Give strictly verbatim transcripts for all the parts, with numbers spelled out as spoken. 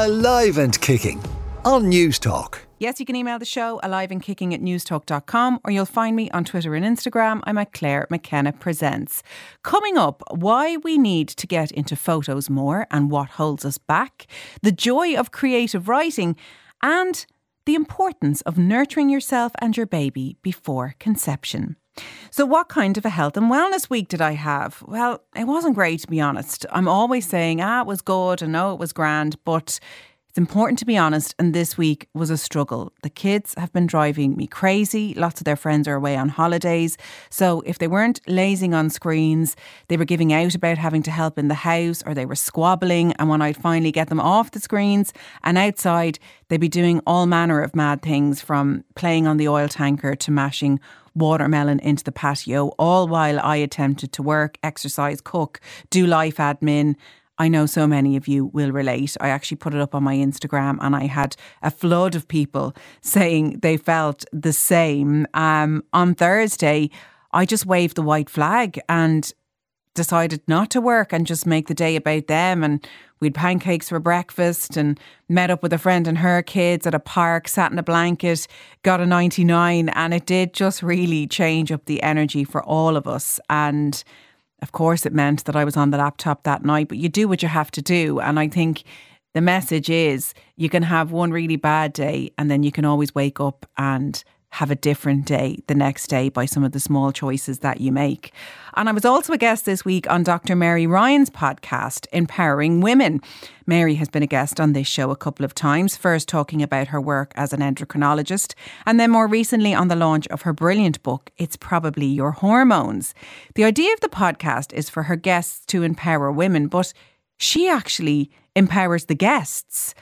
Alive and Kicking on News Talk. Yes, you can email the show, aliveandkicking at newstalk dot com, or you'll find me on Twitter and Instagram. I'm at Claire McKenna Presents. Coming up, why we need to get into photos more and what holds us back, the joy of creative writing, and the importance of nurturing yourself and your baby before conception. So what kind of a health and wellness week did I have? Well, it wasn't great, to be honest. I'm always saying, ah, it was good, and no, it was grand, but it's important to be honest, and this week was a struggle. The kids have been driving me crazy. Lots of their friends are away on holidays. So if they weren't lazing on screens, they were giving out about having to help in the house, or they were squabbling. And when I'd finally get them off the screens and outside, they'd be doing all manner of mad things, from playing on the oil tanker to mashing watermelon into the patio, all while I attempted to work, exercise, cook, do life admin. I know so many of you will relate. I actually put it up on my Instagram and I had a flood of people saying they felt the same. Um, on Thursday, I just waved the white flag and decided not to work and just make the day about them. And we had pancakes for breakfast and met up with a friend and her kids at a park, sat in a blanket, got a ninety-nine, and it did just really change up the energy for all of us. And of course, it meant that I was on the laptop that night, but you do what you have to do. And I think the message is you can have one really bad day and then you can always wake up and have a different day the next day by some of the small choices that you make. And I was also a guest this week on Doctor Mary Ryan's podcast, Empowering Women. Mary has been a guest on this show a couple of times, first talking about her work as an endocrinologist, and then more recently on the launch of her brilliant book, It's Probably Your Hormones. The idea of the podcast is for her guests to empower women, but she actually empowers the guests.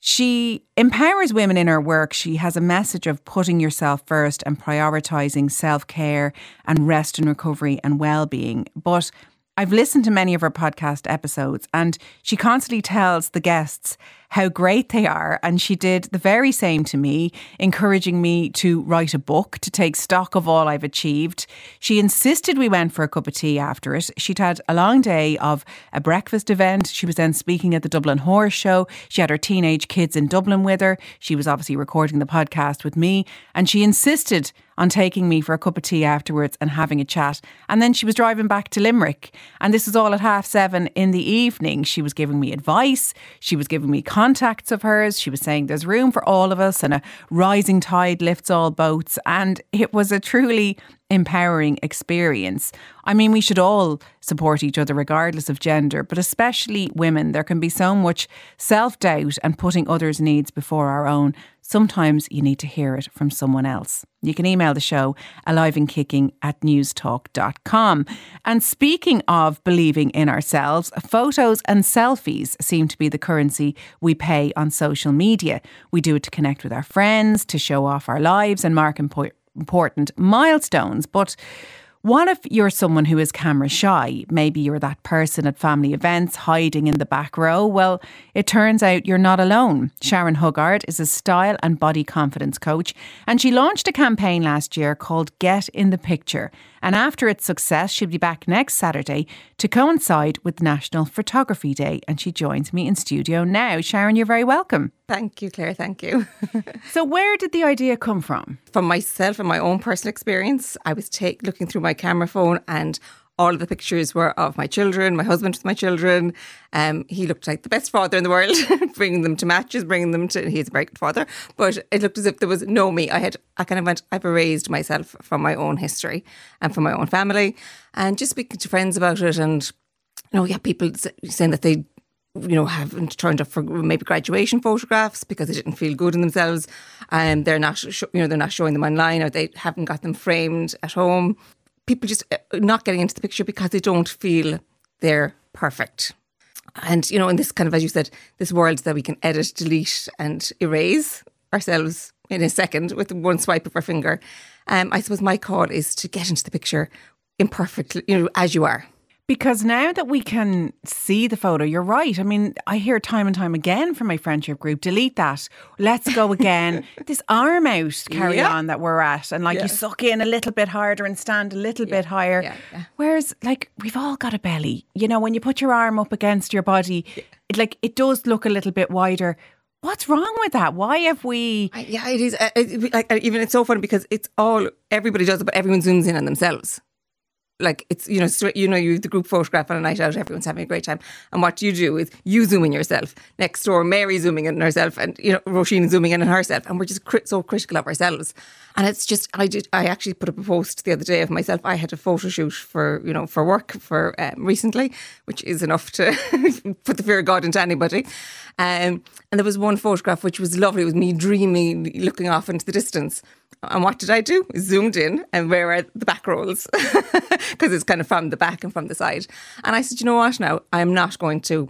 She empowers women in her work. She has a message of putting yourself first and prioritising self-care and rest and recovery and well-being. But I've listened to many of her podcast episodes and she constantly tells the guests how great they are. And she did the very same to me, encouraging me to write a book, to take stock of all I've achieved. She insisted we went for a cup of tea after it. She'd had a long day of a breakfast event. She was then speaking at the Dublin Horse Show. She had her teenage kids in Dublin with her. She was obviously recording the podcast with me. And she insisted on taking me for a cup of tea afterwards and having a chat. And then she was driving back to Limerick. And this was all at half seven in the evening. She was giving me advice. She was giving me contacts of hers. She was saying there's room for all of us and a rising tide lifts all boats. And it was a truly empowering experience. I mean, we should all support each other regardless of gender, but especially women. There can be so much self-doubt and putting others' needs before our own. Sometimes you need to hear it from someone else. You can email the show, aliveandkicking at newstalk dot com. And speaking of believing in ourselves, photos and selfies seem to be the currency we pay on social media. We do it to connect with our friends, to show off our lives and mark impo- important milestones. But what if you're someone who is camera shy? Maybe you're that person at family events hiding in the back row. Well, it turns out you're not alone. Sharon Huggard is a style and body confidence coach, and she launched a campaign last year called Get In The Picture. And after its success, she'll be back next Saturday to coincide with National Photography Day. And she joins me in studio now. Sharon, you're very welcome. Thank you, Claire. Thank you. So where did the idea come from? From myself and my own personal experience. I was take, looking through my camera phone and all of the pictures were of my children, my husband with my children. Um, he looked like the best father in the world, bringing them to matches, bringing them to... He's a very good father. But it looked as if there was no me. I had, I kind of went, I've erased myself from my own history and from my own family. And just speaking to friends about it and, you know, yeah, people saying that they... you know, haven't turned up for maybe graduation photographs because they didn't feel good in themselves, and um, they're not, sh- you know, they're not showing them online, or they haven't got them framed at home. People just not getting into the picture because they don't feel they're perfect. And you know, in this kind of, as you said, this world that we can edit, delete, and erase ourselves in a second with one swipe of our finger. Um, I suppose my call is to get into the picture imperfectly, you know, as you are. Because now that we can see the photo, you're right. I mean, I hear time and time again from my friendship group, delete that. Let's go again. This arm out carry yeah. on that we're at. And like yeah. you suck in a little bit harder and stand a little yeah. bit higher. Yeah. Yeah. Whereas like we've all got a belly. You know, when you put your arm up against your body, yeah. it, like it does look a little bit wider. What's wrong with that? Why have we... I, yeah, it is. Uh, it, like, even it's so funny because it's all, everybody does it, but everyone zooms in on themselves. Like it's, you know, straight, you know, you have the group photograph on a night out, everyone's having a great time. And what you do is you zoom in yourself. Next door, Mary zooming in on herself and, you know, Roisin zooming in on herself. And we're just crit- so critical of ourselves. And it's just, I did, I actually put up a post the other day of myself. I had a photo shoot for, you know, for work for um, recently, which is enough to put the fear of God into anybody. Um, and there was one photograph which was lovely. It was me dreaming, looking off into the distance. And what did I do? Zoomed in, and where are the back rolls? Because it's kind of from the back and from the side. And I said, you know what now? I'm not going to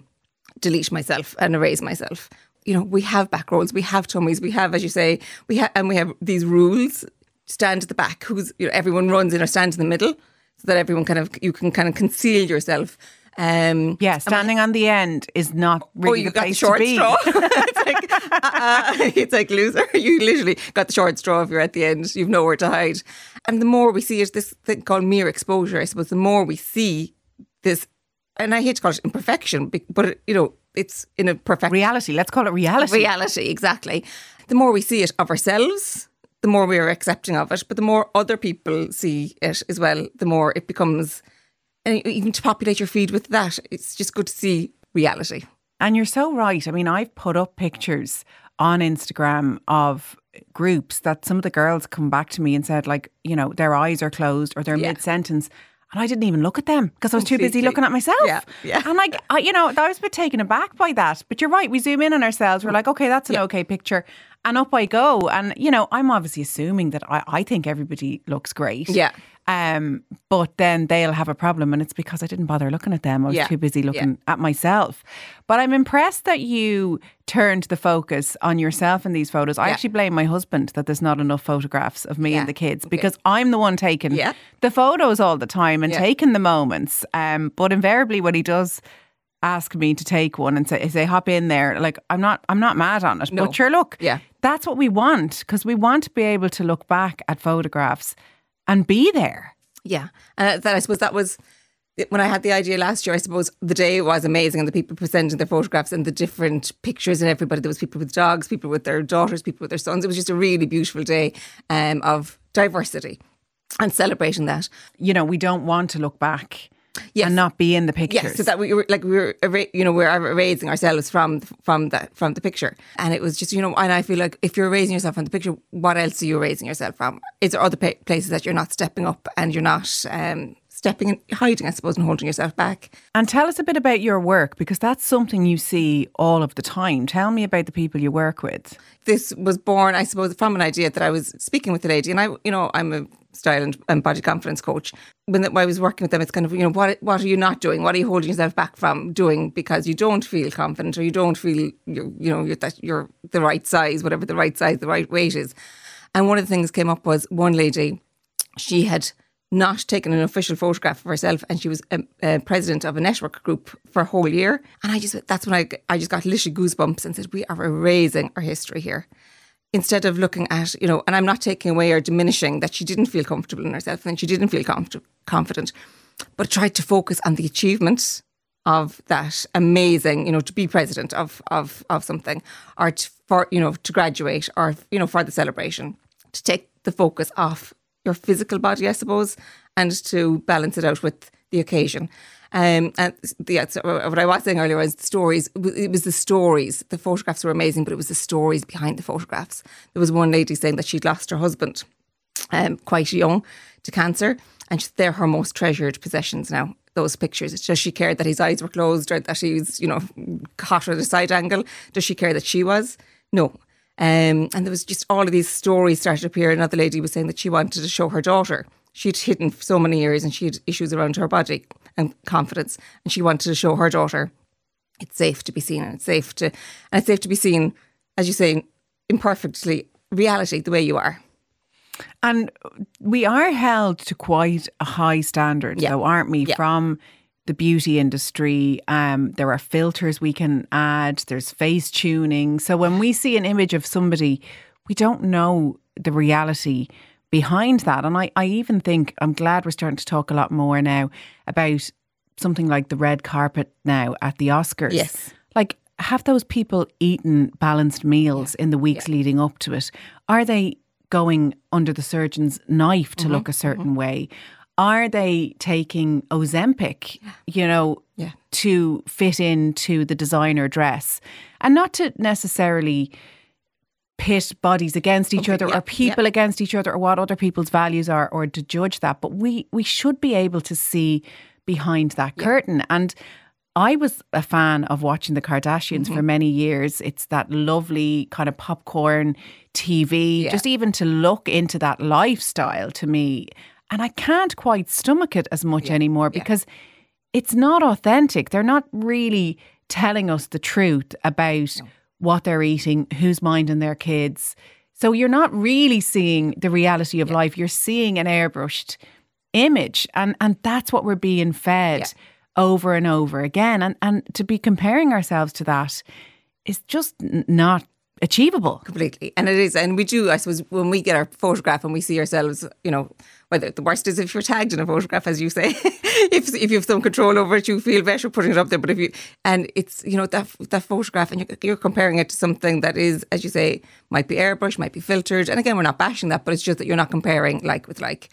delete myself and erase myself. You know, we have back rolls, we have tummies, we have, as you say, we ha- and we have these rules. Stand at the back. Who's, you know, everyone runs in or stands in the middle so that everyone kind of, you can kind of conceal yourself. Um, yeah, standing I, on the end is not really oh, you the got place the short to be. Straw. It's, like, uh, uh, it's like loser. You literally got the short straw if you're at the end. You've nowhere to hide. And the more we see, it's this thing called mere exposure. I suppose the more we see this, and I hate to call it imperfection, but you know, it's in a perfect reality. Let's call it reality. Reality, exactly. The more we see it of ourselves, the more we are accepting of it. But the more other people see it as well, the more it becomes. And even to populate your feed with that, it's just good to see reality. And you're so right. I mean, I've put up pictures on Instagram of groups that some of the girls come back to me and said, like, you know, their eyes are closed or they're yeah. mid-sentence. And I didn't even look at them because I was too busy looking at myself. Yeah, yeah. And like, I, you know, I was a bit taken aback by that. But you're right. We zoom in on ourselves. We're like, OK, that's an yeah. OK picture. And up I go. And, you know, I'm obviously assuming that I, I think everybody looks great. Yeah. Um, but then they'll have a problem. And it's because I didn't bother looking at them. I was yeah. too busy looking yeah. at myself. But I'm impressed that you turned the focus on yourself in these photos. I yeah. actually blame my husband that there's not enough photographs of me yeah. and the kids because okay. I'm the one taking yeah. the photos all the time and yeah. taking the moments. Um, but invariably when he does ask me to take one and say, say hop in there, like I'm not I'm not mad on it. No. But sure, look, yeah. that's what we want because we want to be able to look back at photographs and be there. Yeah. And that, I suppose that was, when I had the idea last year, I suppose the day was amazing and the people presenting their photographs and the different pictures and everybody. There was people with dogs, people with their daughters, people with their sons. It was just a really beautiful day um, of diversity and celebrating that. You know, we don't want to look back yes. and not be in the pictures. Yes, so that we were, like we were, you know, we're erasing ourselves from from that from the picture, and it was just, you know, and I feel like if you're erasing yourself from the picture, what else are you erasing yourself from? Is there other places that you're not stepping up and you're not um, stepping and hiding, I suppose, and holding yourself back? And tell us a bit about your work because that's something you see all of the time. Tell me about the people you work with. This was born, I suppose, from an idea that I was speaking with a lady, and I, you know, I'm a style and, and body confidence coach. When, the, when I was working with them, it's kind of, you know, what what are you not doing? What are you holding yourself back from doing because you don't feel confident or you don't feel, you're, you know, you're, that you're the right size, whatever the right size, the right weight is. And one of the things came up was one lady, she had not taken an official photograph of herself, and she was a, a president of a network group for a whole year. And I just, that's when I, I just got literally goosebumps and said, we are erasing our history here. Instead of looking at, you know, and I'm not taking away or diminishing that she didn't feel comfortable in herself and she didn't feel comf- confident, but tried to focus on the achievement of that amazing, you know, to be president of of of something, or to, for, you know, to graduate, or, you know, for the celebration, to take the focus off your physical body, I suppose, and to balance it out with the occasion. Um, and the, what I was saying earlier was the stories. It was the stories. The photographs were amazing, but it was the stories behind the photographs. There was one lady saying that she'd lost her husband um, quite young to cancer, and they're her most treasured possessions now, those pictures. Does she care that his eyes were closed or that he was, you know, caught at a side angle? Does she care that she was? No. Um, and there was just all of these stories started to appear. Another lady was saying that she wanted to show her daughter. She'd hidden for so many years and she had issues around her body and confidence. And she wanted to show her daughter it's safe to be seen, and it's safe to, and it's safe to be seen, as you say, imperfectly, reality, the way you are. And we are held to quite a high standard, yeah. though, aren't we? Yeah. From the beauty industry. Um, there are filters we can add. There's face tuning. So when we see an image of somebody, we don't know the reality behind that. And I, I even think, I'm glad we're starting to talk a lot more now about something like the red carpet now at the Oscars. Yes. Like, have those people eaten balanced meals yeah. in the weeks yeah. leading up to it? Are they going under the surgeon's knife to mm-hmm. look a certain mm-hmm. way? Are they taking Ozempic, yeah. you know, yeah. to fit into the designer dress? And not to necessarily pit bodies against each okay, other yeah, or people yeah. against each other or what other people's values are, or to judge that. But we, we should be able to see behind that yeah. curtain. And I was a fan of watching the Kardashians mm-hmm. for many years. It's that lovely kind of popcorn T V, yeah. just even to look into that lifestyle to me. And I can't quite stomach it as much yeah. anymore because yeah. it's not authentic. They're not really telling us the truth about no. what they're eating, who's minding their kids. So you're not really seeing the reality of yeah. life. You're seeing an airbrushed image, and, and that's what we're being fed yeah. over and over again. And, and to be comparing ourselves to that is just not achievable. Completely. And it is. And we do, I suppose, when we get our photograph and we see ourselves, you know, whether the worst is if you're tagged in a photograph, as you say, if if you have some control over it, you feel better putting it up there. But if you, and it's, you know, that that photograph, and you're, you're comparing it to something that is, as you say, might be airbrushed, might be filtered. And again, we're not bashing that, but it's just that you're not comparing like with like,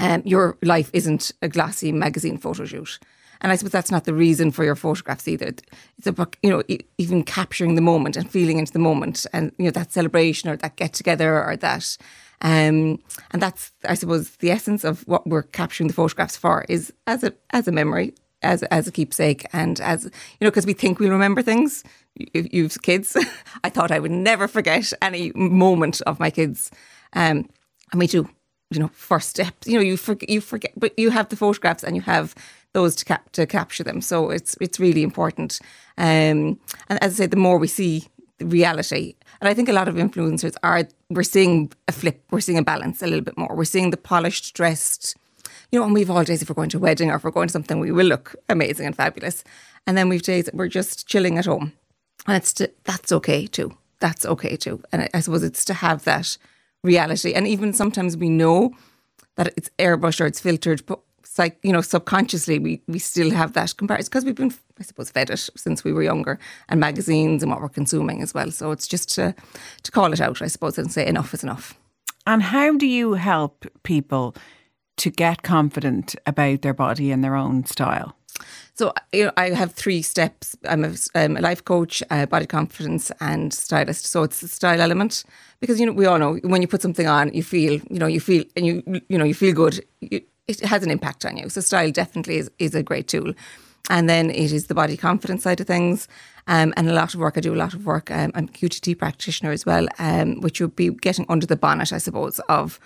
um, your life isn't a glossy magazine photo shoot. And I suppose that's not the reason for your photographs either. It's about, you know, even capturing the moment and feeling into the moment, and, you know, that celebration or that get together or that. Um, and that's, I suppose, the essence of what we're capturing the photographs for, is as a as a memory, as as a keepsake, and as, you know, because we think we'll remember things. You, you've kids. I thought I would never forget any moment of my kids. Um, and we do, you know, first steps. You know, you forget, you forget, but you have the photographs and you have those to cap- to capture them. So it's it's really important. Um, and as I say, the more we see the reality, and I think a lot of influencers are, we're seeing a flip, we're seeing a balance a little bit more. We're seeing the polished, dressed, you know, and we've all days, if we're going to a wedding or if we're going to something, we will look amazing and fabulous. And then we've days that we're just chilling at home. And it's to, that's okay too. That's okay too. And I, I suppose it's to have that reality. And even sometimes we know that it's airbrushed or it's filtered, but it's like, you know, subconsciously we, we still have that comparison because we've been, I suppose, fed it since we were younger, and magazines and what we're consuming as well. So it's just to, to call it out, I suppose, and say enough is enough. And how do you help people to get confident about their body and their own style? So, you know, I have three steps. I'm a, I'm a life coach, a body confidence and stylist. So it's the style element, because, you know, we all know when you put something on, you feel, you know, you feel, and you, you know, you feel good. You, it has an impact on you. So style definitely is, is a great tool. And then it is the body confidence side of things. Um, and a lot of work, I do a lot of work. Um, I'm a Q T T practitioner as well, um, which would be getting under the bonnet, I suppose, of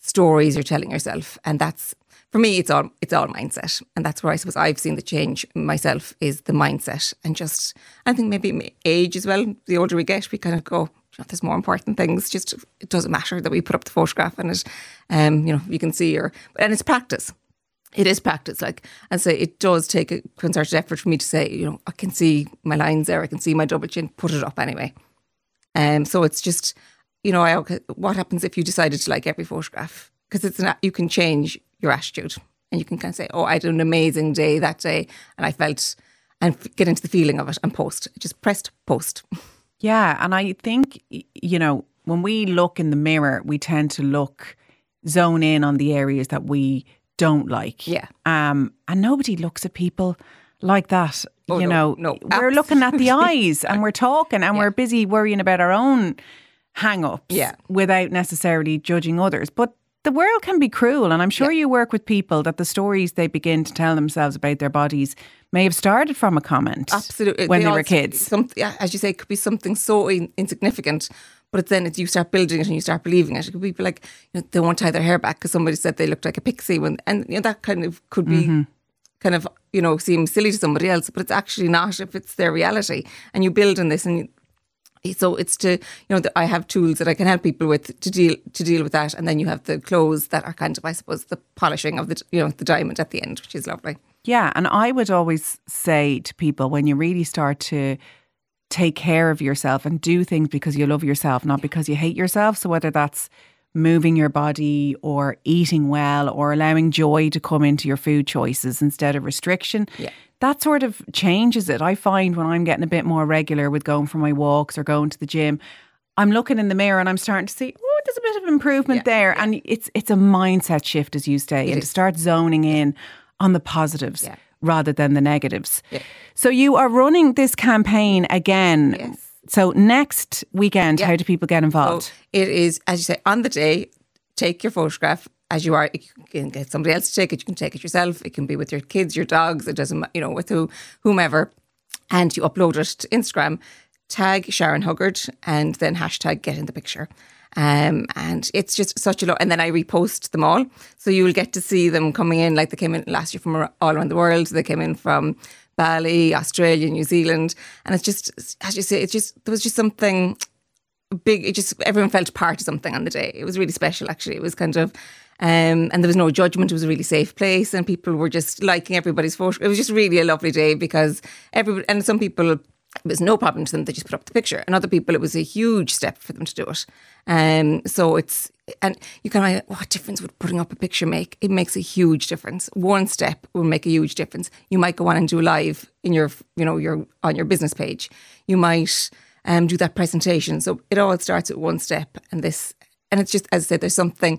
stories you're telling yourself. And that's, for me, it's all it's all mindset. And that's where I suppose I've seen the change myself, is the mindset. And just, I think maybe age as well, the older we get, we kind of go, there's more important things. Just, it doesn't matter that we put up the photograph and it, um, you know, you can see your, and it's practice. It is practice. Like, and so it does take a concerted effort for me to say, you know, I can see my lines there. I can see my double chin, put it up anyway. Um, so it's just, you know, I, what happens if you decided to like every photograph? Because it's not, you can change your attitude and you can kind of say, oh, I had an amazing day that day. And I felt, and get into the feeling of it and post, just pressed post. Yeah. And I think, you know, when we look in the mirror, we tend to look, zone in on the areas that we don't like. Yeah. Um, and nobody looks at people like that. Oh, you no, know, no, we're looking at the eyes and we're talking and yeah. we're busy worrying about our own hang-ups yeah. without necessarily judging others. But the world can be cruel. And I'm sure yeah. you work with people that the stories they begin to tell themselves about their bodies may have started from a comment. Absolutely. When they, they were kids. Some, as you say, it could be something so in, insignificant, but it's then it's, you start building it and you start believing it. It could be like, you know, they won't tie their hair back because somebody said they looked like a pixie. When, and you know, that kind of could be mm-hmm. kind of, you know, seem silly to somebody else, but it's actually not if it's their reality. And you build on this, and you, so it's to, you know, the, I have tools that I can help people with to deal to deal with that. And then you have the clothes that are kind of, I suppose, the polishing of the, you know, the diamond at the end, which is lovely. Yeah, and I would always say to people, when you really start to take care of yourself and do things because you love yourself, not because you hate yourself. So whether that's moving your body or eating well or allowing joy to come into your food choices instead of restriction, yeah. that sort of changes it. I find when I'm getting a bit more regular with going for my walks or going to the gym, I'm looking in the mirror and I'm starting to see, oh, there's a bit of improvement yeah. there. And it's it's a mindset shift, as you say, it and is. to start zoning in on the positives yeah. rather than the negatives. Yeah. So you are running this campaign again. Yes. So next weekend, yeah. how do people get involved? So it is, as you say, on the day, take your photograph as you are. You can get somebody else to take it. You can take it yourself. It can be with your kids, your dogs. It doesn't, you know, with who, whomever. And you upload it to Instagram. Tag Sharon Huggard and then hashtag Get In The Picture. Um, and it's just such a lot. And then I repost them all. So you'll get to see them coming in. Like they came in last year from all around the world. They came in from Bali, Australia, New Zealand. And it's just, as you say, it's just, there was just something big. It just, everyone felt part of something on the day. It was really special, actually. It was kind of, um, and there was no judgment. It was a really safe place. And people were just liking everybody's photo. It was just really a lovely day because everybody, and some people, it was no problem to them. They just put up the picture. And other people, it was a huge step for them to do it. Um, so it's, and you kind of, what difference would putting up a picture make? It makes a huge difference. One step will make a huge difference. You might go on and do live in your, you know, your on your business page. You might um, do that presentation. So it all starts at one step. And this, and it's just, as I said, there's something.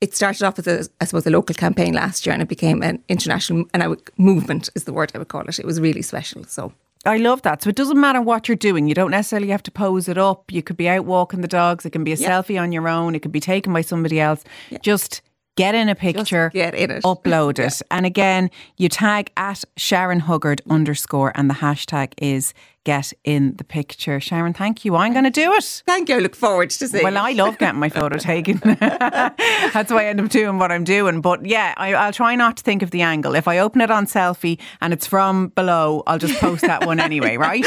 It started off as a, I suppose, a local campaign last year, and it became an international, and I would, movement is the word I would call it. It was really special. So. I love that. So it doesn't matter what you're doing. You don't necessarily have to pose it up. You could be out walking the dogs. It can be a yep. selfie on your own. It could be taken by somebody else. Yep. Just get in a picture, get in it. Upload it. Yep. And again, you tag at Sharon Huggard underscore and the hashtag is Get In The Picture. Sharon, thank you. I'm going to do it. Thank you. I look forward to seeing Well, I love getting my photo taken. That's why I end up doing what I'm doing. But yeah, I, I'll try not to think of the angle. If I open it on selfie and it's from below, I'll just post that one anyway, right?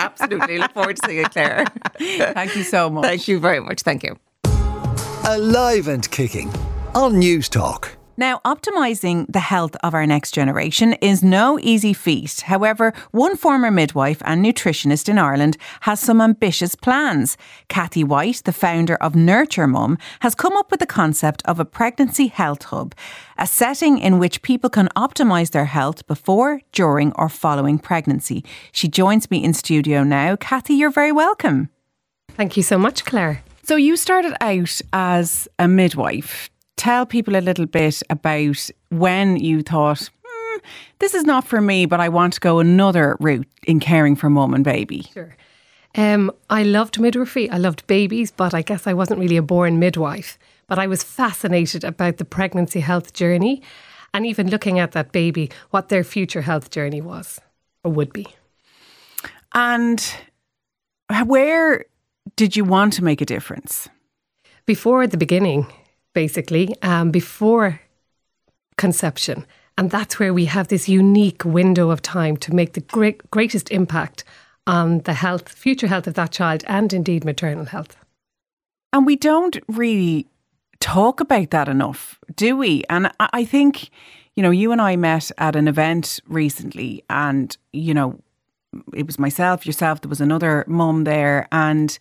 Absolutely. Look forward to seeing it, Claire. Thank you so much. Thank you very much. Thank you. Alive and kicking on News Talk. Now, optimising the health of our next generation is no easy feat. However, one former midwife and nutritionist in Ireland has some ambitious plans. Kathy Whyte, the founder of Nurture Mum, has come up with the concept of a pregnancy health hub, a setting in which people can optimise their health before, during or following pregnancy. She joins me in studio now. Kathy, you're very welcome. Thank you so much, Claire. So you started out as a midwife. Tell people a little bit about when you thought, hmm, this is not for me, but I want to go another route in caring for mum and baby. Sure. Um, I loved midwifery. I loved babies, but I guess I wasn't really a born midwife. But I was fascinated about the pregnancy health journey and even looking at that baby, what their future health journey was or would be. And where did you want to make a difference? Before the beginning, basically, um, before conception. And that's where we have this unique window of time to make the great, greatest impact on the health, future health of that child and indeed maternal health. And we don't really talk about that enough, do we? And I think, you know, you and I met at an event recently and, you know, it was myself, yourself, there was another mum there. And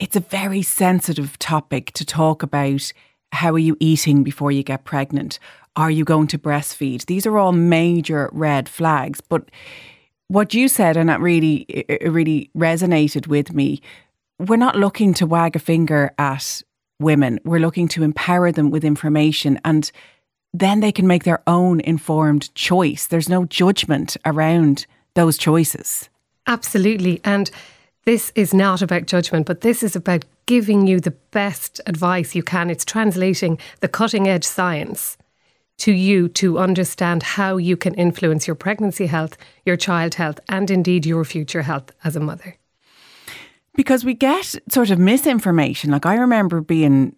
it's a very sensitive topic to talk about. How are you eating before you get pregnant? Are you going to breastfeed? These are all major red flags. But what you said, and that really, it really resonated with me, we're not looking to wag a finger at women. We're looking to empower them with information and then they can make their own informed choice. There's no judgment around those choices. Absolutely. And this is not about judgment, but this is about giving you the best advice you can. It's translating the cutting edge science to you to understand how you can influence your pregnancy health, your child health, and indeed your future health as a mother. Because we get sort of misinformation. Like I remember being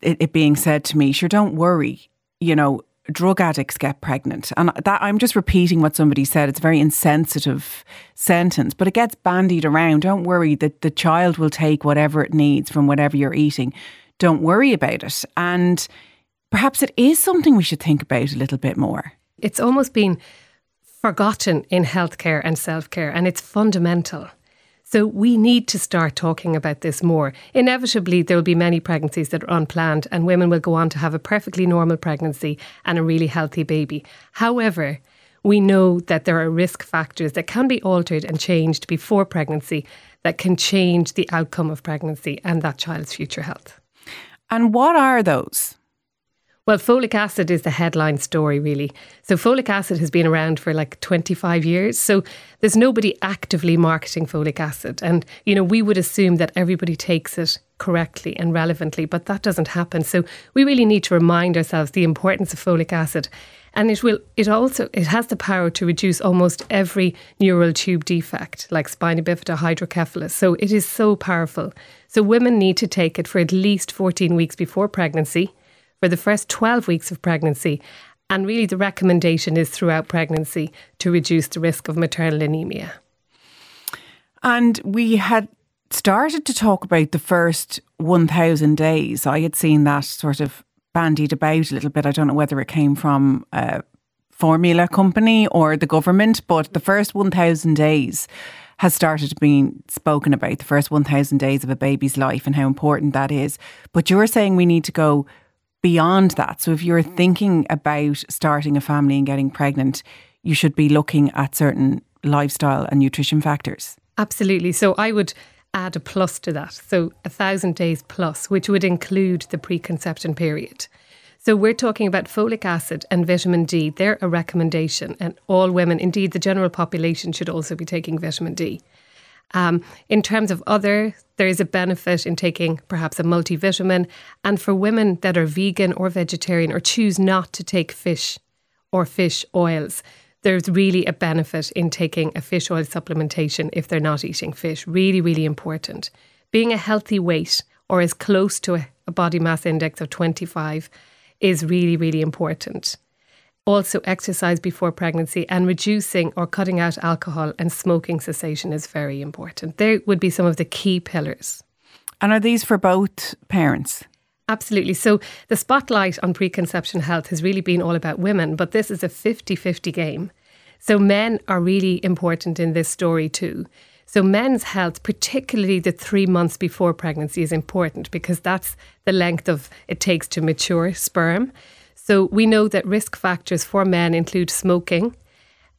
it, it being said to me, sure, don't worry, you know, drug addicts get pregnant. And that I'm just repeating what somebody said. It's a very insensitive sentence, but it gets bandied around. Don't worry that the child will take whatever it needs from whatever you're eating. Don't worry about it. And perhaps it is something we should think about a little bit more. it's almost been forgotten in healthcare and self-care, and it's fundamental. So we need to start talking about this more. Inevitably, there will be many pregnancies that are unplanned, and women will go on to have a perfectly normal pregnancy and a really healthy baby. However, we know that there are risk factors that can be altered and changed before pregnancy that can change the outcome of pregnancy and that child's future health. And what are those? Well, folic acid is the headline story, really. So folic acid has been around for like twenty-five years. So there's nobody actively marketing folic acid. And, you know, we would assume that everybody takes it correctly and relevantly, but that doesn't happen. So we really need to remind ourselves the importance of folic acid. And it will, it also, it has the power to reduce almost every neural tube defect, like spina bifida, hydrocephalus. So it is so powerful. So women need to take it for at least fourteen weeks before pregnancy, for the first twelve weeks of pregnancy, and really the recommendation is throughout pregnancy to reduce the risk of maternal anaemia. And we had started to talk about the first one thousand days. I had seen that sort of bandied about a little bit. I don't know whether it came from a formula company or the government, but the first one thousand days has started being spoken about, the first one thousand days of a baby's life and how important that is. But you're saying we need to go beyond that. So if you're thinking about starting a family and getting pregnant, you should be looking at certain lifestyle and nutrition factors. Absolutely. So I would add a plus to that. So a thousand days plus, which would include the preconception period. So we're talking about folic acid and vitamin D. They're a recommendation, and all women, indeed the general population, should also be taking vitamin D. Um, in terms of other, there is a benefit in taking perhaps a multivitamin. And for women that are vegan or vegetarian or choose not to take fish or fish oils, there's really a benefit in taking a fish oil supplementation if they're not eating fish. Really, really important. Being a healthy weight or as close to a, a body mass index of twenty-five is really, really important. Also, exercise before pregnancy and reducing or cutting out alcohol and smoking cessation is very important. There would be some of the key pillars. And are these for both parents? Absolutely. So the spotlight on preconception health has really been all about women, but this is a fifty-fifty game. So men are really important in this story too. So men's health, particularly the three months before pregnancy, is important because that's the length of it takes to mature sperm. So we know that risk factors for men include smoking,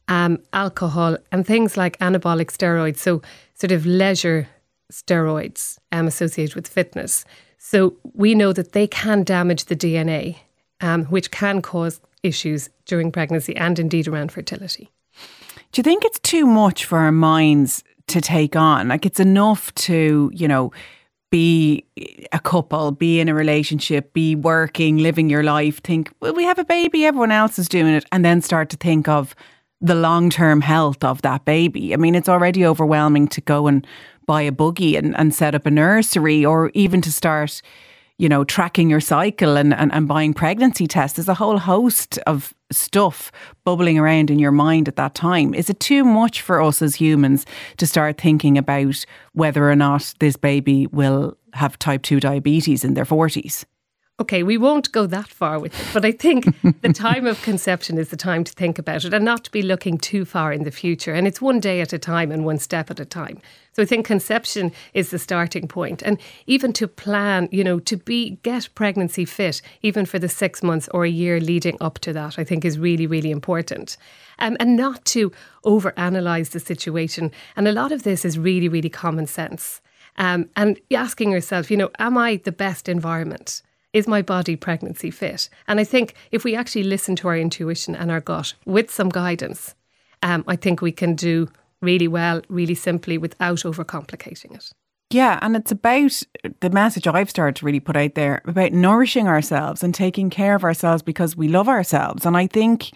um, alcohol, and things like anabolic steroids, so sort of leisure steroids um, associated with fitness. So we know that they can damage the D N A, um, which can cause issues during pregnancy and indeed around fertility. Do you think it's too much for our minds to take on? Like, it's enough to, you know, be a couple, be in a relationship, be working, living your life, think, well, we have a baby, everyone else is doing it, and then start to think of the long-term health of that baby. I mean, it's already overwhelming to go and buy a buggy and, and set up a nursery, or even to start, you know, tracking your cycle and, and, and buying pregnancy tests. There's a whole host of stuff bubbling around in your mind at that time. Is it too much for us as humans to start thinking about whether or not this baby will have type two diabetes in their forties? Okay, we won't go that far with it, but I think the time of conception is the time to think about it and not to be looking too far in the future. And it's one day at a time and one step at a time. So I think conception is the starting point. And even to plan, you know, to be get pregnancy fit, even for the six months or a year leading up to that, I think is really, really important. Um, and not to overanalyze the situation. And a lot of this is really, really common sense. Um, and asking yourself, you know, am I the best environment? Is my body pregnancy fit? And I think if we actually listen to our intuition and our gut with some guidance, um, I think we can do really well, really simply, without overcomplicating it. Yeah, and it's about the message I've started to really put out there about nourishing ourselves and taking care of ourselves because we love ourselves. And I think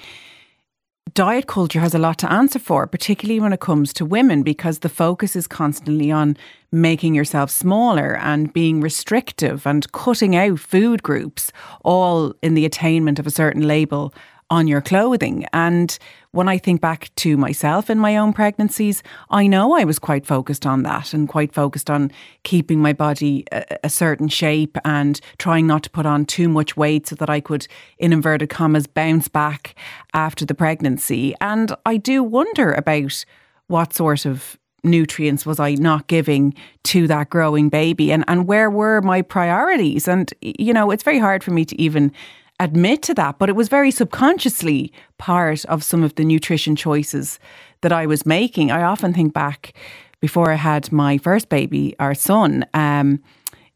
diet culture has a lot to answer for, particularly when it comes to women, because the focus is constantly on making yourself smaller and being restrictive and cutting out food groups, all in the attainment of a certain label on your clothing. And when I think back to myself in my own pregnancies, I know I was quite focused on that and quite focused on keeping my body a, a certain shape and trying not to put on too much weight so that I could, in inverted commas, bounce back after the pregnancy. And I do wonder about what sort of nutrients was I not giving to that growing baby, and, and where were my priorities? And, you know, it's very hard for me to even admit to that, but it was very subconsciously part of some of the nutrition choices that I was making. I often think back before I had my first baby, our son, um,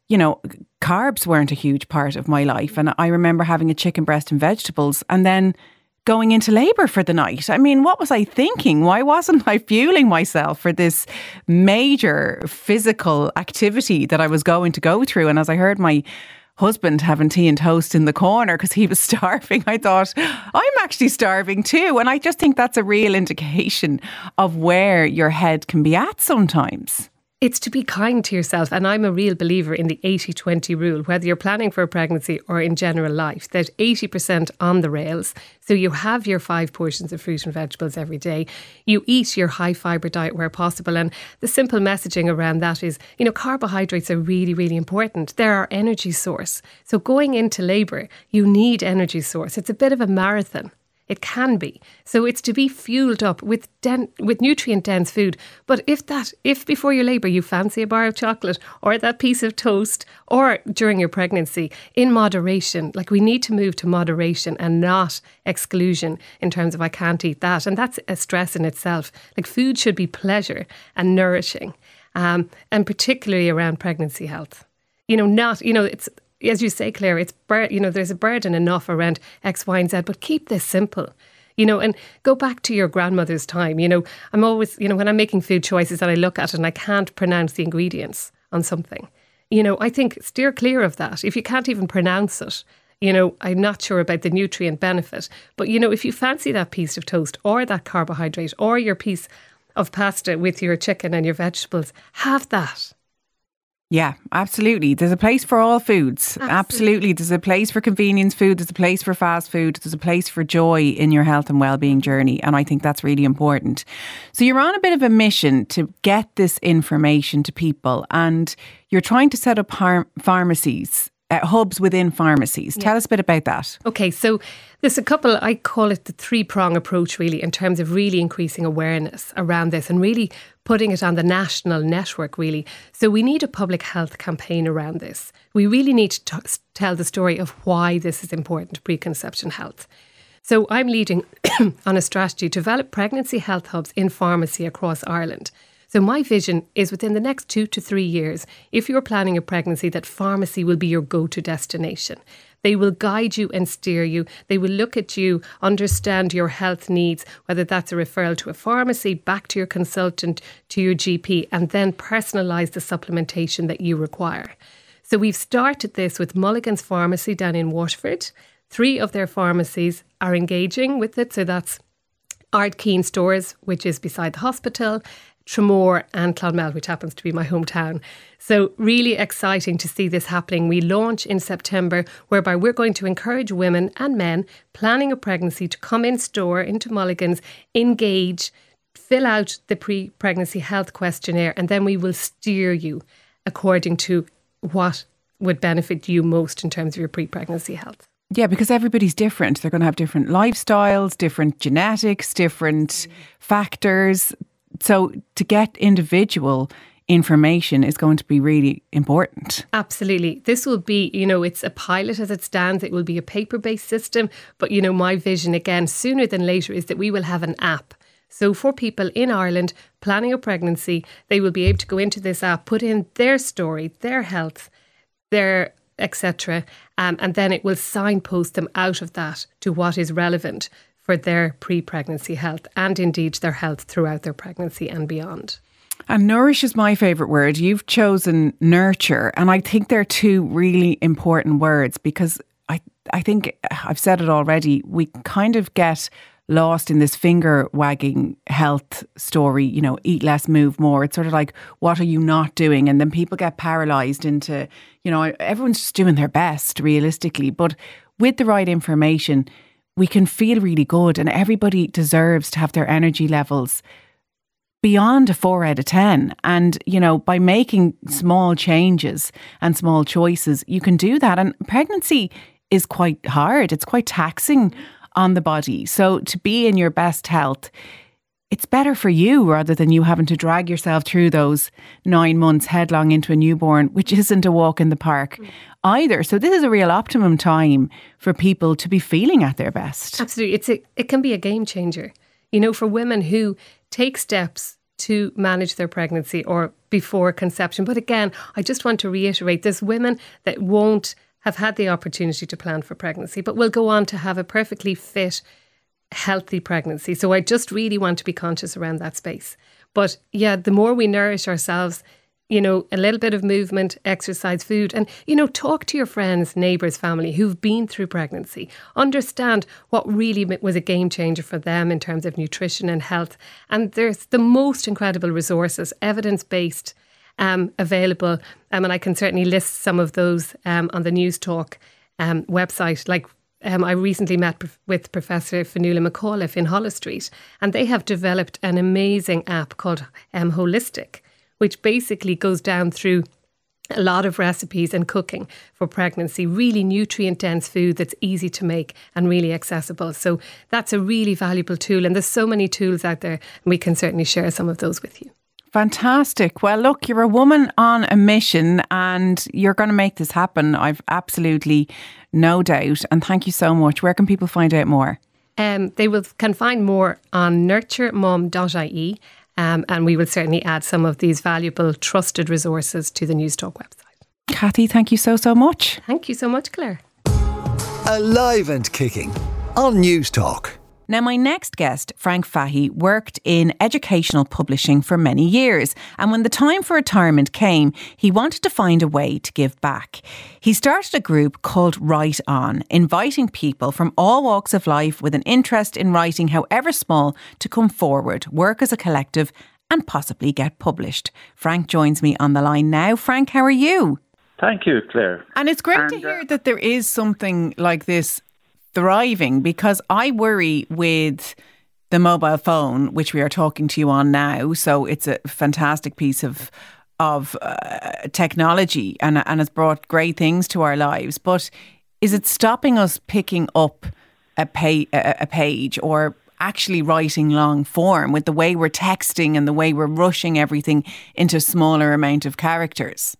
you know, carbs weren't a huge part of my life. And I remember having a chicken breast and vegetables and then going into labour for the night. I mean, what was I thinking? Why wasn't I fueling myself for this major physical activity that I was going to go through? And as I heard my husband having tea and toast in the corner because he was starving, I thought, I'm actually starving too. And I just think that's a real indication of where your head can be at sometimes. It's to be kind to yourself. And I'm a real believer in the eighty twenty rule, whether you're planning for a pregnancy or in general life, that eighty percent on the rails. So you have your five portions of fruit and vegetables every day. You eat your high fibre diet where possible. And the simple messaging around that is, you know, carbohydrates are really, really important. They're our energy source. So going into labour, you need energy source. It's a bit of a marathon. It can be. So it's to be fueled up with den- with nutrient-dense food. But if that, if before your labour you fancy a bar of chocolate or that piece of toast or during your pregnancy, in moderation, like we need to move to moderation and not exclusion in terms of I can't eat that. And that's a stress in itself. Like food should be pleasure and nourishing, um, and particularly around pregnancy health. You know, not, you know, it's, as you say, Claire, it's bur- you know, there's a burden enough around X, Y and Z, but keep this simple, you know, and go back to your grandmother's time. You know, I'm always, you know, when I'm making food choices and I look at it and I can't pronounce the ingredients on something, you know, I think steer clear of that. If you can't even pronounce it, you know, I'm not sure about the nutrient benefit, but, you know, if you fancy that piece of toast or that carbohydrate or your piece of pasta with your chicken and your vegetables, have that. Yeah, absolutely. There's a place for all foods. Absolutely. absolutely. There's a place for convenience food. There's a place for fast food. There's a place for joy in your health and well-being journey. And I think that's really important. So you're on a bit of a mission to get this information to people, and you're trying to set up har- pharmacies, uh, hubs within pharmacies. Yeah. Tell us a bit about that. Okay, so there's a couple, I call it the three-prong approach really, in terms of really increasing awareness around this and really putting it on the national network, really. So we need a public health campaign around this. We really need to t- tell the story of why this is important to preconception health. So I'm leading on a strategy to develop pregnancy health hubs in pharmacy across Ireland. So my vision is within the next two to three years, if you're planning a pregnancy, that pharmacy will be your go-to destination. They will guide you and steer you. They will look at you, understand your health needs, whether that's a referral to a pharmacy, back to your consultant, to your G P, and then personalise the supplementation that you require. So we've started this with Mulligan's Pharmacy down in Waterford. Three of their pharmacies are engaging with it. So that's Ardkeen Stores, which is beside the hospital, Tramore and Clonmel, which happens to be my hometown. So really exciting to see this happening. We launch in September, whereby we're going to encourage women and men planning a pregnancy to come in store into Mulligan's, engage, fill out the pre-pregnancy health questionnaire, and then we will steer you according to what would benefit you most in terms of your pre-pregnancy health. Yeah, because everybody's different. They're going to have different lifestyles, different genetics, different mm-hmm. factors. So to get individual information is going to be really important. Absolutely. This will be, you know, it's a pilot as it stands. It will be a paper-based system. But, you know, my vision, again, sooner than later, is that we will have an app. So for people in Ireland planning a pregnancy, they will be able to go into this app, put in their story, their health, their et cetera. Um, and then it will signpost them out of that to what is relevant for their pre-pregnancy health and indeed their health throughout their pregnancy and beyond. And nourish is my favourite word. You've chosen nurture, and I think they're two really important words, because I, I think I've said it already, we kind of get lost in this finger wagging health story, you know, eat less, move more. It's sort of like, what are you not doing? And then people get paralysed into, you know, everyone's just doing their best realistically. But with the right information, we can feel really good, and everybody deserves to have their energy levels beyond a four out of ten. And, you know, by making small changes and small choices, you can do that. And pregnancy is quite hard. It's quite taxing on the body. So to be in your best health, it's better for you rather than you having to drag yourself through those nine months headlong into a newborn, which isn't a walk in the park either. So this is a real optimum time for people to be feeling at their best. Absolutely. It's a, it can be a game changer, you know, for women who take steps to manage their pregnancy or before conception. But again, I just want to reiterate, there's women that won't have had the opportunity to plan for pregnancy, but will go on to have a perfectly fit, healthy pregnancy. So I just really want to be conscious around that space. But yeah, the more we nourish ourselves, you know, a little bit of movement, exercise, food, and, you know, talk to your friends, neighbours, family who've been through pregnancy. Understand what really was a game changer for them in terms of nutrition and health. And there's the most incredible resources, evidence-based, um, available. Um, and I can certainly list some of those um, on the News Talk um, website, like Um, I recently met prof- with Professor Fenula McAuliffe in Hollis Street, and they have developed an amazing app called um, Holistic, which basically goes down through a lot of recipes and cooking for pregnancy, really nutrient-dense food that's easy to make and really accessible. So that's a really valuable tool, and there's so many tools out there, and we can certainly share some of those with you. Fantastic. Well, look, you're a woman on a mission and you're going to make this happen. I've absolutely no doubt. And thank you so much. Where can people find out more? Um, they will can find more on nurture mum dot I E, um, and we will certainly add some of these valuable, trusted resources to the News Talk website. Kathy, thank you so, so much. Thank you so much, Claire. Alive and kicking on News Talk. Now, my next guest, Frank Fahey, worked in educational publishing for many years, and when the time for retirement came, he wanted to find a way to give back. He started a group called Write On, inviting people from all walks of life with an interest in writing, however small, to come forward, work as a collective and possibly get published. Frank joins me on the line now. Frank, how are you? Thank you, Claire. And it's great and, to hear uh, that there is something like this thriving, because I worry with the mobile phone, which we are talking to you on now. So it's a fantastic piece of of uh, technology and, and has brought great things to our lives. But is it stopping us picking up a, pay, a, a page or actually writing long form with the way we're texting and the way we're rushing everything into smaller amount of characters?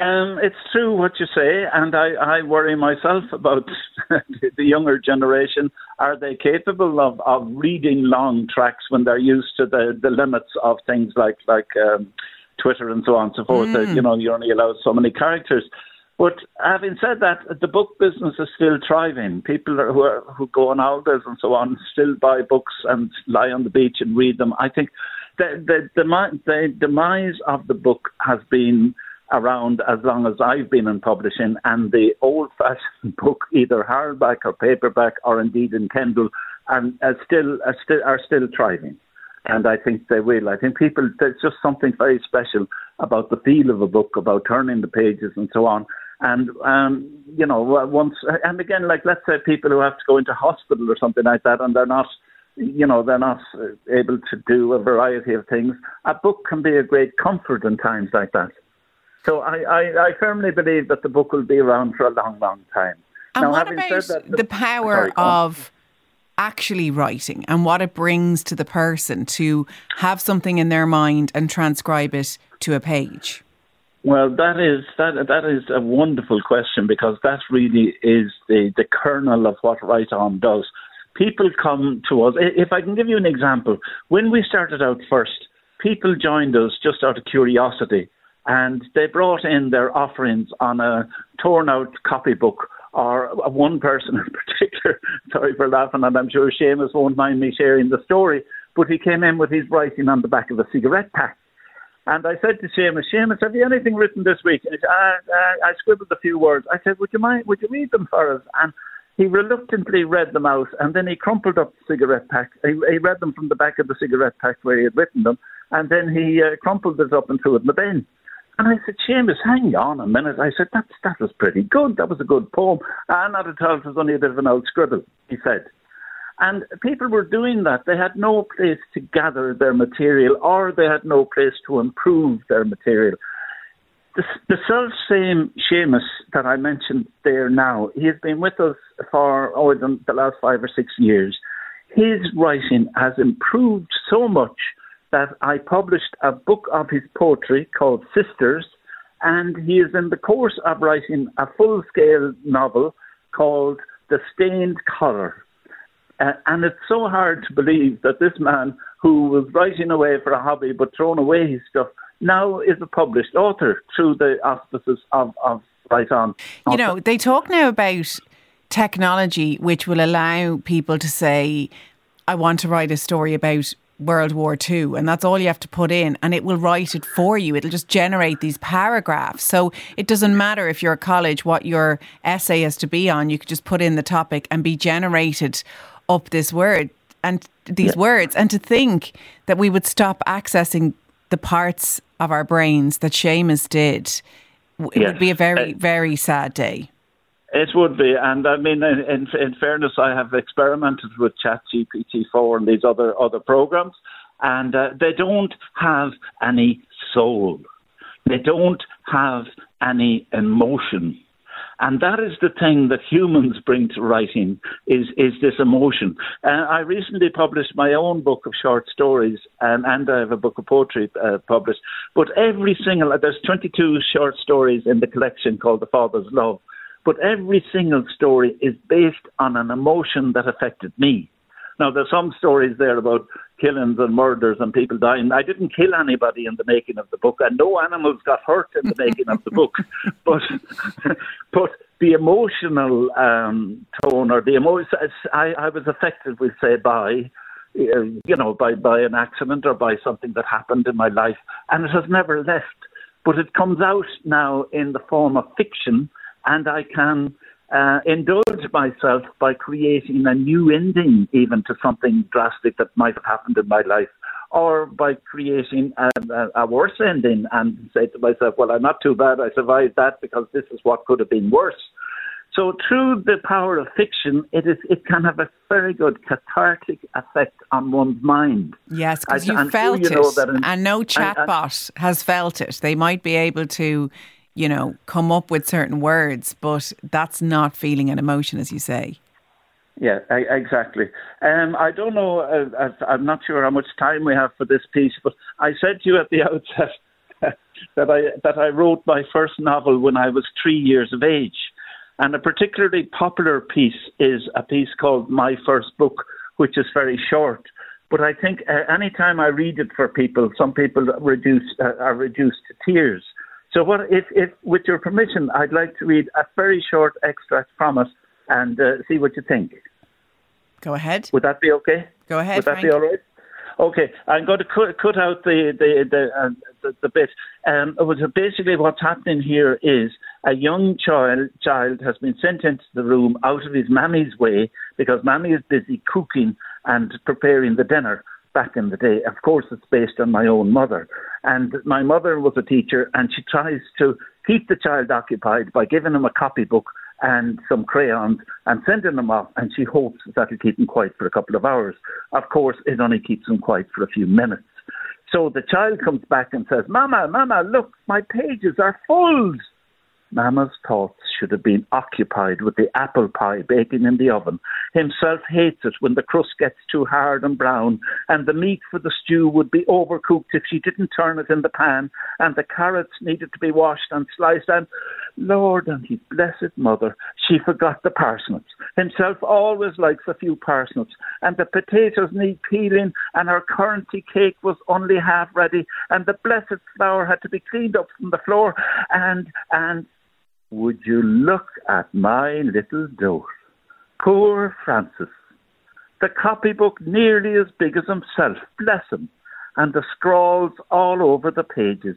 Um, it's true what you say, and I, I worry myself about the younger generation. Are they capable of, of reading long tracks when they're used to the, the limits of things like, like um, Twitter and so on and so forth? Mm. That, you know, you're only allowed so many characters. But having said that, the book business is still thriving. People are, who, are, who go on holidays and so on still buy books and lie on the beach and read them. I think the, the, the, the demise of the book has been around as long as I've been in publishing, and the old-fashioned book, either hardback or paperback, or indeed in Kindle, and are still are still are still thriving. And I think they will. I think people, there's just something very special about the feel of a book, about turning the pages and so on. And um, you know, once and again, like let's say people who have to go into hospital or something like that, and they're not. You know, they're not able to do a variety of things. A book can be a great comfort in times like that. So I, I, I firmly believe that the book will be around for a long, long time. And now, what having about said that, the, the power sorry, of actually writing and what it brings to the person to have something in their mind and transcribe it to a page? Well, that is that that is a wonderful question, because that really is the, the kernel of what Write On does. People come to us. If I can give you an example, when we started out first, people joined us just out of curiosity. And they brought in their offerings on a torn-out copybook, or one person in particular, sorry for laughing, and I'm sure Seamus won't mind me sharing the story, but he came in with his writing on the back of a cigarette pack. And I said to Seamus, Seamus, have you anything written this week? And I, I, I scribbled a few words. I said, would you mind? Would you read them for us? And he reluctantly read them out, and then he crumpled up the cigarette pack. He, he read them from the back of the cigarette pack where he had written them, and then he uh, crumpled it up and threw it in the bin. And I said, Seamus, hang on a minute. I said, that, that was pretty good. That was a good poem. Ah, not at all. It was only a bit of an old scribble, he said. And people were doing that. They had no place to gather their material, or they had no place to improve their material. The, the self-same Seamus that I mentioned there now, he has been with us for oh, the last five or six years. His writing has improved so much that I published a book of his poetry called Sisters, and he is in the course of writing a full-scale novel called The Stained Colour. Uh, and it's so hard to believe that this man, who was writing away for a hobby but thrown away his stuff, now is a published author through the auspices of, of Write On. You know, they talk now about technology which will allow people to say, I want to write a story about World War Two, and that's all you have to put in and it will write it for you. It'll just generate these paragraphs. So it doesn't matter if you're at college what your essay has to be on. You could just put in the topic and be generated up this word and these yeah. words. And to think that we would stop accessing the parts of our brains that Seamus did, it yes. would be a very, very sad day. It would be, and I mean, in, in, in fairness, I have experimented with ChatGPT four and these other other programs, and uh, they don't have any soul. They don't have any emotion. And that is the thing that humans bring to writing, is, is this emotion. Uh, I recently published my own book of short stories, and, and I have a book of poetry uh, published. But every single, there's twenty-two short stories in the collection called The Father's Love. But every single story is based on an emotion that affected me. Now, there's some stories there about killings and murders and people dying. I didn't kill anybody in the making of the book, and no animals got hurt in the making of the book. But but the emotional um, tone, or the emotion, I, I was affected, we say, by, you know, by, by an accident or by something that happened in my life, and it has never left. But it comes out now in the form of fiction, and I can uh, indulge myself by creating a new ending even to something drastic that might have happened in my life, or by creating a, a, a worse ending and say to myself, well, I'm not too bad, I survived that because this is what could have been worse. So through the power of fiction, it is it can have a very good cathartic effect on one's mind. Yes, because you felt you it, in, and no chatbot has felt it. They might be able to, you know, come up with certain words, but that's not feeling an emotion, as you say. Yeah, I, exactly. Um, I don't know, uh, I'm not sure how much time we have for this piece, but I said to you at the outset that I that I wrote my first novel when I was three years of age. And a particularly popular piece is a piece called My First Book, which is very short. But I think uh, any time I read it for people, some people reduce, uh, are reduced to tears. So what, if, if, with your permission, I'd like to read a very short extract from it and uh, see what you think. Go ahead. Would that be okay? Go ahead, Would that Frank. be all right? Okay, I'm going to cut, cut out the the the, uh, the, the bit. Um, it was basically what's happening here is a young child child has been sent into the room out of his mammy's way because mammy is busy cooking and preparing the dinner. Back in the day, of course, it's based on my own mother. And my mother was a teacher, and she tries to keep the child occupied by giving him a copybook and some crayons and sending him off, and she hopes that it'll keep him quiet for a couple of hours. Of course, it only keeps him quiet for a few minutes. So the child comes back and says, Mama, Mama, look, my pages are full. Mama's thoughts should have been occupied with the apple pie baking in the oven. Himself hates it when the crust gets too hard and brown, and the meat for the stew would be overcooked if she didn't turn it in the pan, and the carrots needed to be washed and sliced, and Lord and his blessed mother, she forgot the parsnips. Himself always likes a few parsnips, and the potatoes need peeling, and her currency cake was only half ready, and the blessed flour had to be cleaned up from the floor, and, and, would you look at my little dot? Poor Francis. The copybook nearly as big as himself, bless him, and the scrawls all over the pages.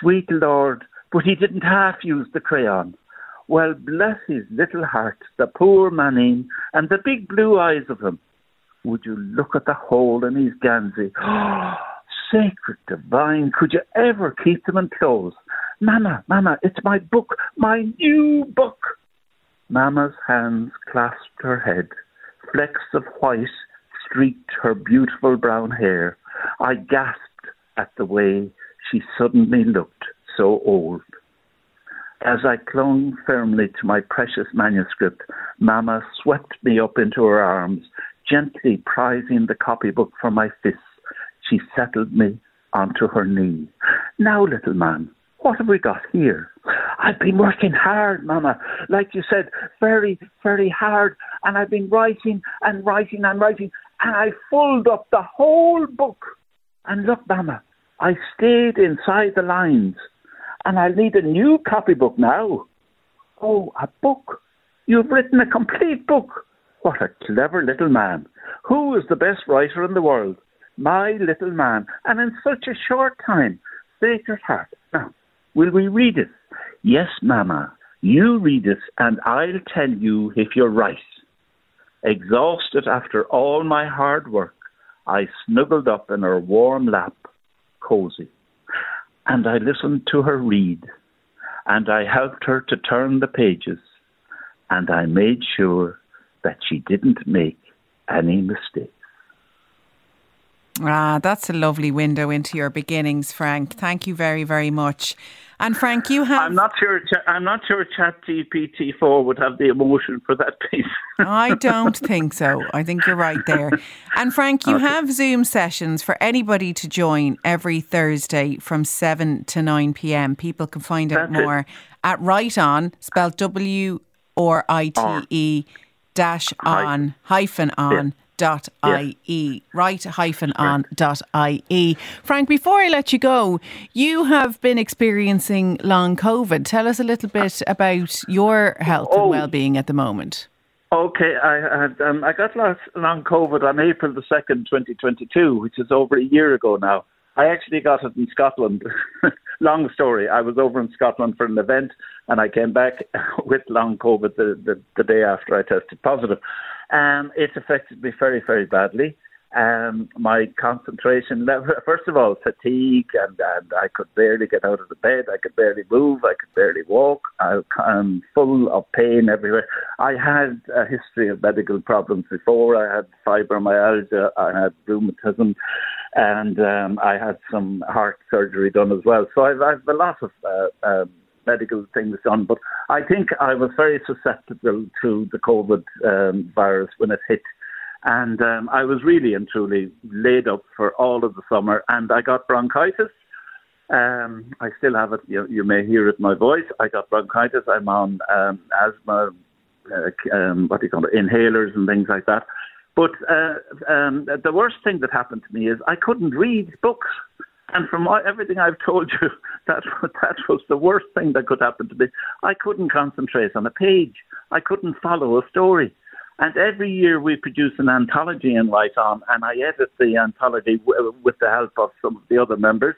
Sweet Lord, but he didn't half use the crayon. Well, bless his little heart, the poor Manin, and the big blue eyes of him. Would you look at the hole in his ganzy? sacred, divine. Could you ever keep them in clothes? Mama, Mama, it's my book, my new book. Mama's hands clasped her head. Flecks of white streaked her beautiful brown hair. I gasped at the way she suddenly looked so old. As I clung firmly to my precious manuscript, Mama swept me up into her arms, gently prizing the copybook from my fists. She settled me onto her knee. Now, little man, what have we got here? I've been working hard, Mama, like you said, very, very hard, and I've been writing and writing and writing, and I folded up the whole book. And look, Mama, I stayed inside the lines, and I need a new copybook now. Oh, a book. You've written a complete book. What a clever little man. Who is the best writer in the world? My little man. And in such a short time. Sacred Heart. Now, will we read it? Yes, Mama. You read it, and I'll tell you if you're right. Exhausted after all my hard work, I snuggled up in her warm lap, cozy, and I listened to her read, and I helped her to turn the pages, and I made sure that she didn't make any mistakes. Ah, that's a lovely window into your beginnings, Frank. Thank you very, very much. And Frank, you have... I'm not sure, I'm not sure ChatGPT four would have the emotion for that piece. I don't think so. I think you're right there. And Frank, you okay. have Zoom sessions for anybody to join every Thursday from seven to nine p.m. People can find out that's more it. At Write On, spelled W R I T E dash on, hyphen on. Yeah. Dot yeah. ie right hyphen on right. dot ie. Frank, before I let you go, you have been experiencing long COVID. Tell us a little bit about your health oh. and well-being at the moment. Okay, I I, um, I got long COVID on April the second, twenty twenty-two, which is over a year ago now. I actually got it in Scotland. Long story. I was over in Scotland for an event, and I came back with long COVID the the, the day after I tested positive. Um, it affected me very, very badly. Um, my concentration level, first of all, fatigue, and, and I could barely get out of the bed. I could barely move. I could barely walk. I, I'm full of pain everywhere. I had a history of medical problems before. I had fibromyalgia. I had rheumatism. And um, I had some heart surgery done as well. So I've, I've a lot of... Uh, um, medical things done, but I think I was very susceptible to the COVID um, virus when it hit, and um, I was really and truly laid up for all of the summer, and I got bronchitis. Um, I still have it. You, you may hear it in my voice. I got bronchitis. I'm on um, asthma, uh, um, what do you call it, inhalers and things like that. But uh, um, the worst thing that happened to me is I couldn't read books. And from everything I've told you, that, that was the worst thing that could happen to me. I couldn't concentrate on a page. I couldn't follow a story. And every year we produce an anthology in Write On, and I edit the anthology w- with the help of some of the other members,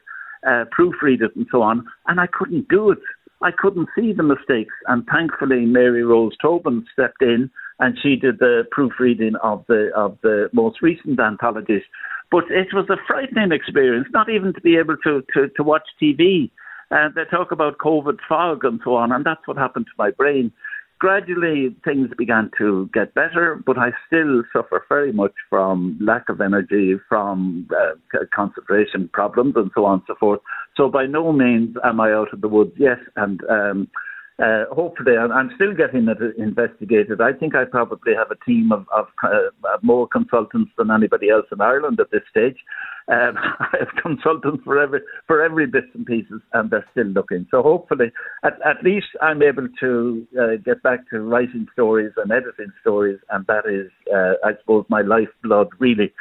uh, proofread it and so on, and I couldn't do it. I couldn't see the mistakes. And thankfully, Mary Rose Tobin stepped in, and she did the proofreading of the of the most recent anthologies. But it was a frightening experience, not even to be able to, to, to watch T V. Uh, they talk about COVID fog and so on, and that's what happened to my brain. Gradually, things began to get better, but I still suffer very much from lack of energy, from uh, concentration problems and so on and so forth. So by no means am I out of the woods yet, and um, uh, hopefully I'm, I'm still getting it investigated. I think I probably have a team of, of uh, more consultants than anybody else in Ireland at this stage. Um, I have consultants for every for every bits and pieces, and they're still looking. So hopefully, at, at least I'm able to uh, get back to writing stories and editing stories, and that is, uh, I suppose, my lifeblood, really.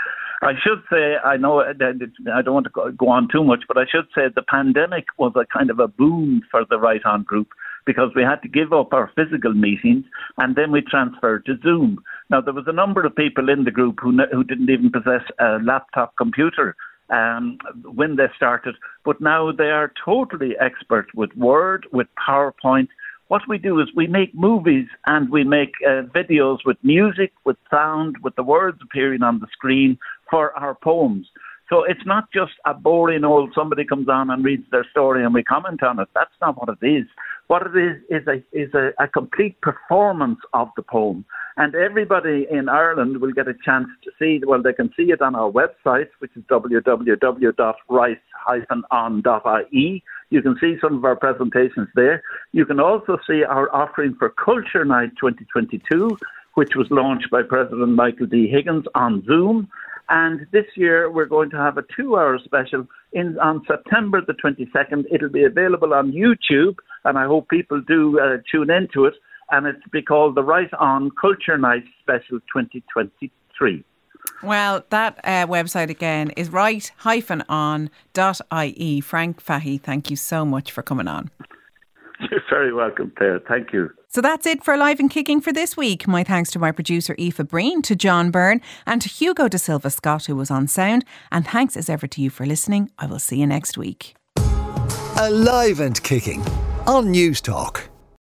I should say, I know I don't want to go on too much, but I should say the pandemic was a kind of a boom for the Write On group, because we had to give up our physical meetings, and then we transferred to Zoom. Now, there was a number of people in the group who who didn't even possess a laptop computer um, when they started, but now they are totally expert with Word, with PowerPoint. What we do is we make movies and we make uh, videos with music, with sound, with the words appearing on the screen for our poems. So it's not just a boring old somebody comes on and reads their story and we comment on it. That's not what it is. What it is is a is a, a complete performance of the poem. And everybody in Ireland will get a chance to see, well, they can see it on our website, which is w w w dot write on dot i e. You can see some of our presentations there. You can also see our offering for Culture Night twenty twenty-two, which was launched by President Michael D. Higgins on Zoom. And this year, we're going to have a two-hour special in, on September the twenty-second. It'll be available on YouTube, and I hope people do uh, tune into it. And it's be called the Write On Culture Night Special twenty twenty-three. Well, that uh, website again is write on dot i e. Frank Fahey, thank you so much for coming on. You're very welcome, Claire. Thank you. So that's it for Live and Kicking for this week. My thanks to my producer, Aoife Breen, to John Byrne and to Hugo Da Silva Scott, who was on sound. And thanks as ever to you for listening. I will see you next week. Alive and Kicking on News Talk.